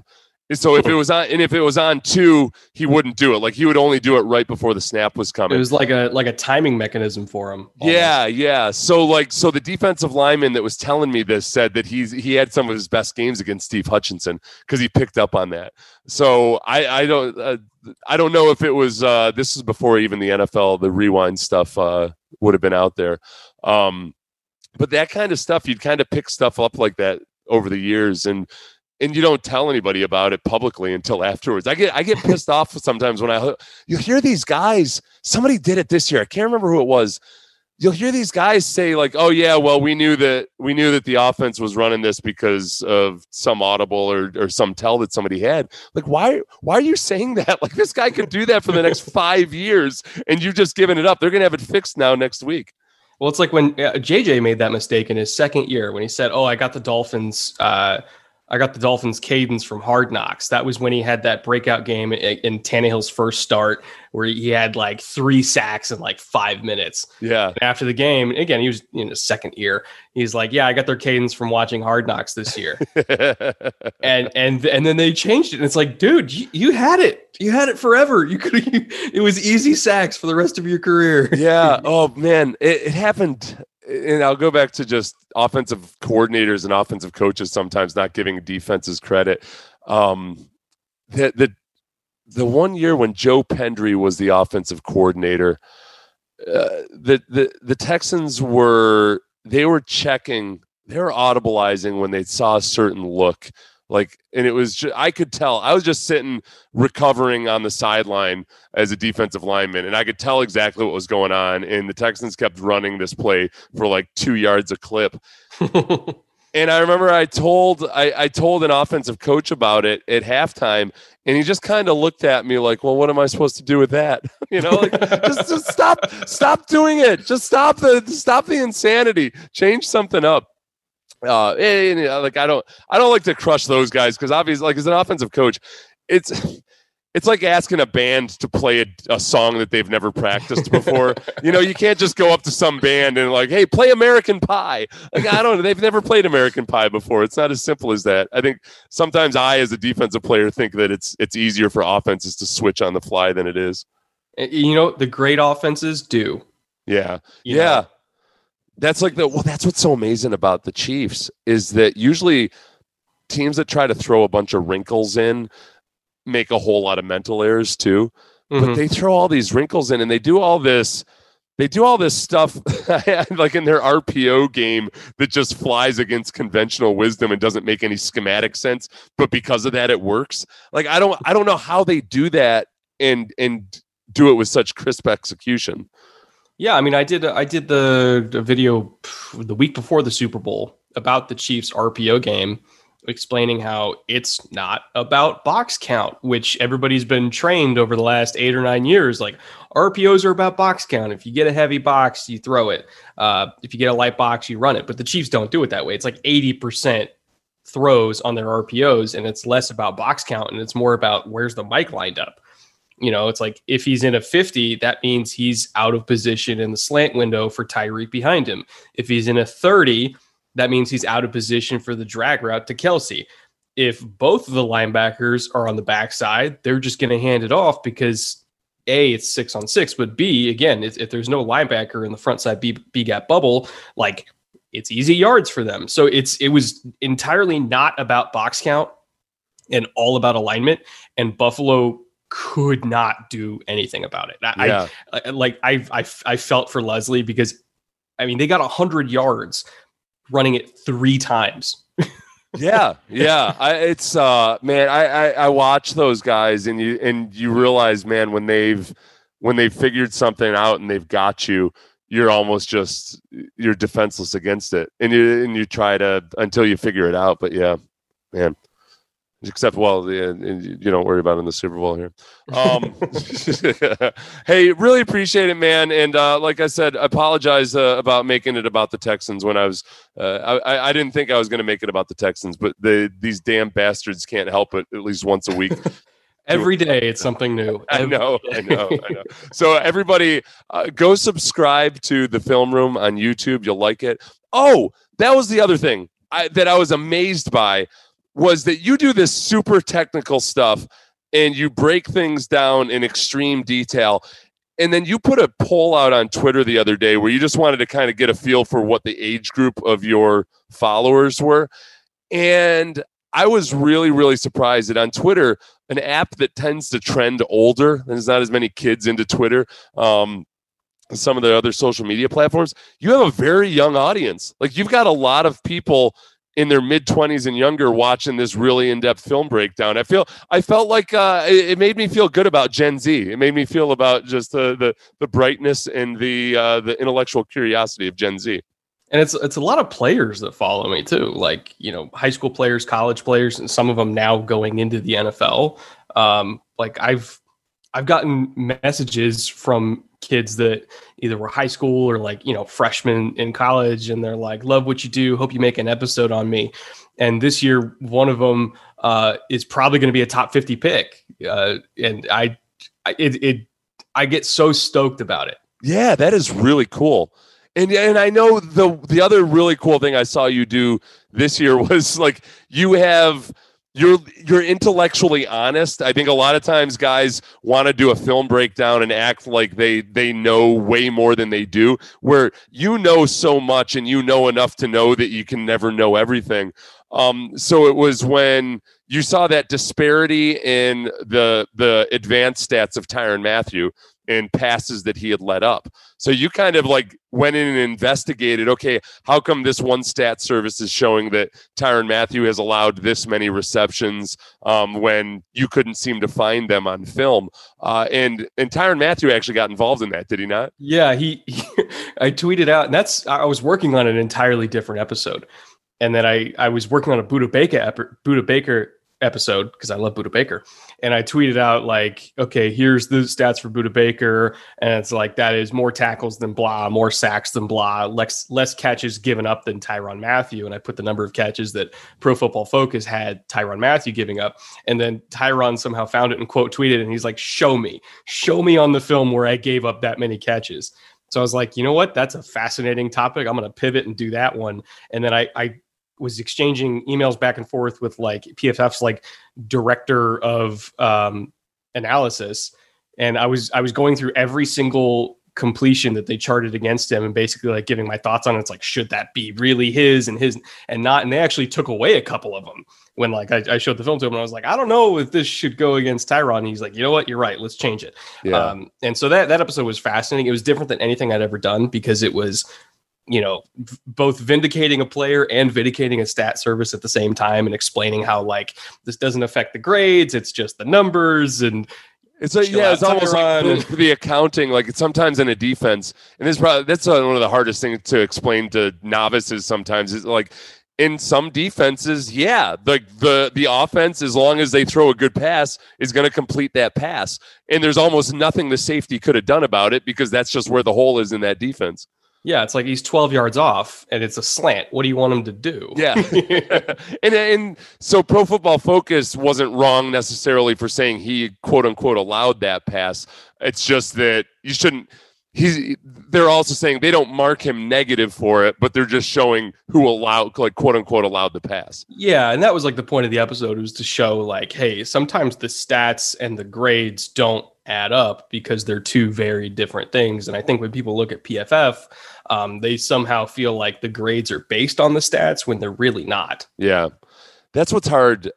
So if it was on, and if it was on two, he wouldn't do it. Like he would only do it right before the snap was coming. It was like a like a timing mechanism for him. Almost. Yeah, yeah. So like, so the defensive lineman that was telling me this said that he's he had some of his best games against Steve Hutchinson because he picked up on that. So I I don't uh, I don't know if it was uh, this is before even the N F L, the rewind stuff uh, would have been out there, um, but that kind of stuff you'd kind of pick stuff up like that over the years. And. And you don't tell anybody about it publicly until afterwards. I get I get pissed off sometimes when I you hear these guys. Somebody did it this year. I can't remember who it was. You'll hear these guys say like, "Oh yeah, well we knew that we knew that the offense was running this because of some audible or or some tell that somebody had." Like, why why are you saying that? Like this guy could do that for the next five years, and you've just given it up. They're gonna have it fixed now next week. Well, it's like when uh, J J made that mistake in his second year when he said, "Oh, I got the Dolphins." Uh, I got the Dolphins cadence from Hard Knocks. That was when he had that breakout game in Tannehill's first start where he had like three sacks in like five minutes. Yeah. And after the game, again, he was in his second year. He's like, yeah, I got their cadence from watching Hard Knocks this year. and and and then they changed it. And it's like, dude, you, you had it. You had it forever. You could. You, it was easy sacks for the rest of your career. Yeah. Oh, man, it, it happened. And I'll go back to just offensive coordinators and offensive coaches sometimes not giving defenses credit. Um, the, the the one year when Joe Pendry was the offensive coordinator, uh, the the the Texans were they were checking, they were audibilizing when they saw a certain look. Like, and it was, just, I could tell, I was just sitting recovering on the sideline as a defensive lineman, and I could tell exactly what was going on. And the Texans kept running this play for like two yards a clip. And I remember I told, I, I told an offensive coach about it at halftime, and he just kind of looked at me like, well, what am I supposed to do with that? You know, like, just, just stop, stop doing it. Just stop the, stop the insanity, change something up. Uh, and, you know, like I don't, I don't like to crush those guys because obviously, like as an offensive coach, it's, it's like asking a band to play a, a song that they've never practiced before. You know, you can't just go up to some band and like, hey, play American Pie. Like I don't, they've never played American Pie before. It's not as simple as that. I think sometimes I, as a defensive player, think that it's it's easier for offenses to switch on the fly than it is. You know, the great offenses do. Yeah. You yeah. Know? That's like the well, that's what's so amazing about the Chiefs is that usually teams that try to throw a bunch of wrinkles in make a whole lot of mental errors too. Mm-hmm. But they throw all these wrinkles in and they do all this, they do all this stuff like in their R P O game that just flies against conventional wisdom and doesn't make any schematic sense. But because of that, it works. Like I don't I don't know how they do that and and do it with such crisp execution. Yeah, I mean, I did I did the, the video the week before the Super Bowl about the Chiefs R P O game, explaining how it's not about box count, which everybody's been trained over the last eight or nine years. Like R P Os are about box count. If you get a heavy box, you throw it. Uh, if you get a light box, you run it. But the Chiefs don't do it that way. It's like eighty percent throws on their R P Os, and it's less about box count, and it's more about where's the mic lined up. You know, it's like if he's in a fifty, that means he's out of position in the slant window for Tyreek behind him. If he's in a thirty, that means he's out of position for the drag route to Kelsey. If both of the linebackers are on the backside, they're just going to hand it off because A, it's six on six, but B, again, if, if there's no linebacker in the front side B, B gap bubble, like it's easy yards for them. So it's it was entirely not about box count and all about alignment. And Buffalo could not do anything about it. I, yeah. I like I, I I felt for Leslie because, I mean, they got one hundred yards running it three times. yeah, yeah. I, it's uh, man. I, I I watch those guys, and you and you realize, man, when they've when they've figured something out and they've got you, you're almost just you're defenseless against it, and you and you try to until you figure it out. But yeah, man. Except, well, yeah, you don't worry about it in the Super Bowl here. Um, hey, really appreciate it, man. And uh, like I said, I apologize uh, about making it about the Texans when I was uh, – I, I didn't think I was going to make it about the Texans, but they, these damn bastards can't help it at least once a week. Every day it's something new. I know, I know, I know. So everybody, uh, go subscribe to The Film Room on YouTube. You'll like it. Oh, that was the other thing I, that I was amazed by. Was that you do this super technical stuff and you break things down in extreme detail. And then you put a poll out on Twitter the other day where you just wanted to kind of get a feel for what the age group of your followers were. And I was really, really surprised that on Twitter, an app that tends to trend older, there's not as many kids into Twitter, um, some of the other social media platforms, you have a very young audience. Like you've got a lot of people in their mid twenties and younger watching this really in-depth film breakdown. I feel, I felt like uh, it, it made me feel good about Gen Z. It made me feel about just the, the, the brightness and the, uh, the intellectual curiosity of Gen Z. And it's, it's a lot of players that follow me too. Like, you know, high school players, college players, and some of them now going into the N F L. Um, like I've, I've gotten messages from kids that either were high school or like, you know, freshmen in college. And they're like, love what you do. Hope you make an episode on me. And this year, one of them uh, is probably going to be a top fifty pick. Uh, and I, it, it, I get so stoked about it. Yeah, that is really cool. And and I know the, the other really cool thing I saw you do this year was like, you have, You're you're intellectually honest. I think a lot of times guys want to do a film breakdown and act like they they know way more than they do, where you know so much and you know enough to know that you can never know everything. Um, so it was when you saw that disparity in the the advanced stats of Tyrann Mathieu and passes that he had let up. So you kind of like went in and investigated, okay, how come this one stat service is showing that Tyrann Mathieu has allowed this many receptions um, when you couldn't seem to find them on film? Uh, and and Tyrann Mathieu actually got involved in that, did he not? Yeah, he, he I tweeted out, and that's, I was working on an entirely different episode. And then I, I was working on a Buda Baker, ep- Buda Baker episode because I love Buda Baker. And I tweeted out like, okay, here's the stats for Buda Baker. And it's like, that is more tackles than blah, more sacks than blah, less, less catches given up than Tyrann Mathieu. And I put the number of catches that Pro Football Focus had Tyrann Mathieu giving up. And then Tyrann somehow found it and quote tweeted. And he's like, show me, show me on the film where I gave up that many catches. So I was like, you know what? That's a fascinating topic. I'm going to pivot and do that one. And then I, I, was exchanging emails back and forth with like P F F's like director of um, analysis. And I was, I was going through every single completion that they charted against him and basically like giving my thoughts on it. It's like, should that be really his and his and not? And they actually took away a couple of them when like I, I showed the film to him and I was like, I don't know if this should go against Tyrann. And he's like, you know what? You're right. Let's change it. Yeah. Um, and so that, that episode was fascinating. It was different than anything I'd ever done because it was, you know, both vindicating a player and vindicating a stat service at the same time and explaining how like this doesn't affect the grades. It's just the numbers. And it's like, yeah, it's almost like and- the accounting, like it's sometimes in a defense. And this probably, that's one of the hardest things to explain to novices. Sometimes is like in some defenses. Yeah. Like the, the, the offense, as long as they throw a good pass, is going to complete that pass. And there's almost nothing the safety could have done about it because that's just where the hole is in that defense. Yeah, it's like he's twelve yards off, and it's a slant. What do you want him to do? Yeah, and and so Pro Football Focus wasn't wrong necessarily for saying he quote unquote allowed that pass. It's just that you shouldn't. He's. They're also saying they don't mark him negative for it, but they're just showing who allowed, like quote unquote, allowed the pass. Yeah, and that was like the point of the episode was to show like, hey, sometimes the stats and the grades don't add up because they're two very different things. And I think when people look at P F F, um, they somehow feel like the grades are based on the stats when they're really not. Yeah, that's what's hard.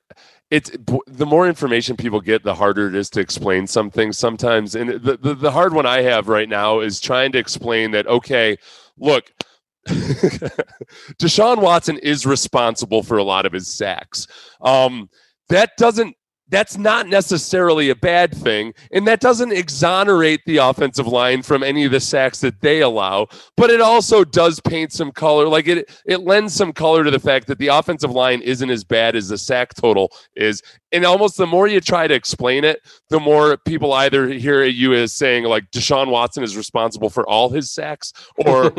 it's the more information people get, the harder it is to explain some things sometimes. And the, the, the hard one I have right now is trying to explain that, okay, look, Deshaun Watson is responsible for a lot of his sacks. Um, that doesn't, that's not necessarily a bad thing, and that doesn't exonerate the offensive line from any of the sacks that they allow, but it also does paint some color. Like it, it lends some color to the fact that the offensive line isn't as bad as the sack total is. And almost the more you try to explain it, the more people either hear you as saying like Deshaun Watson is responsible for all his sacks, or,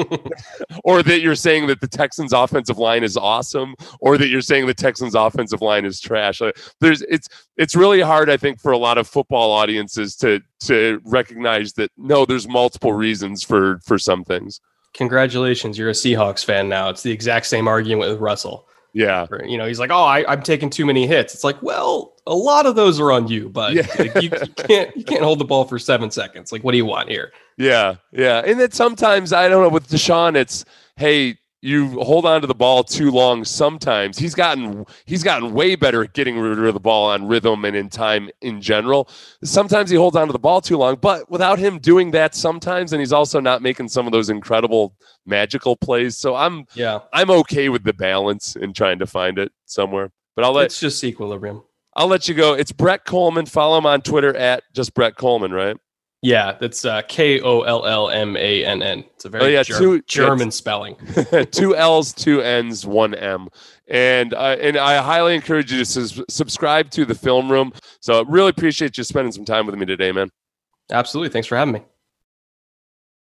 or that you're saying that the Texans offensive line is awesome, or that you're saying the Texans offensive line is trash. Like, there's, it's, It's really hard, I think, for a lot of football audiences to to recognize that, no, there's multiple reasons for for some things. Congratulations. You're a Seahawks fan now. It's the exact same argument with Russell. Yeah. You know, he's like, oh, I, I'm taking too many hits. It's like, well, a lot of those are on you, but yeah. like, you, you can't you can't hold the ball for seven seconds. Like, what do you want here? Yeah, yeah. And then sometimes, I don't know, with Deshaun, it's, hey, you hold on to the ball too long. Sometimes he's gotten, he's gotten way better at getting rid of the ball on rhythm and in time in general. Sometimes he holds on to the ball too long, but without him doing that sometimes, and he's also not making some of those incredible magical plays. So I'm, yeah, I'm okay with the balance and trying to find it somewhere, but I'll let, it's just equilibrium. I'll let you go. It's Brett Coleman. Follow him on Twitter at just Brett Coleman, right? Yeah, that's uh, K O L L M A N N. It's a very oh, yeah, Ger- two, German yeah, spelling. Two L's, two N's, one M. And, uh, and I highly encourage you to su- subscribe to The Film Room. So I really appreciate you spending some time with me today, man. Absolutely. Thanks for having me.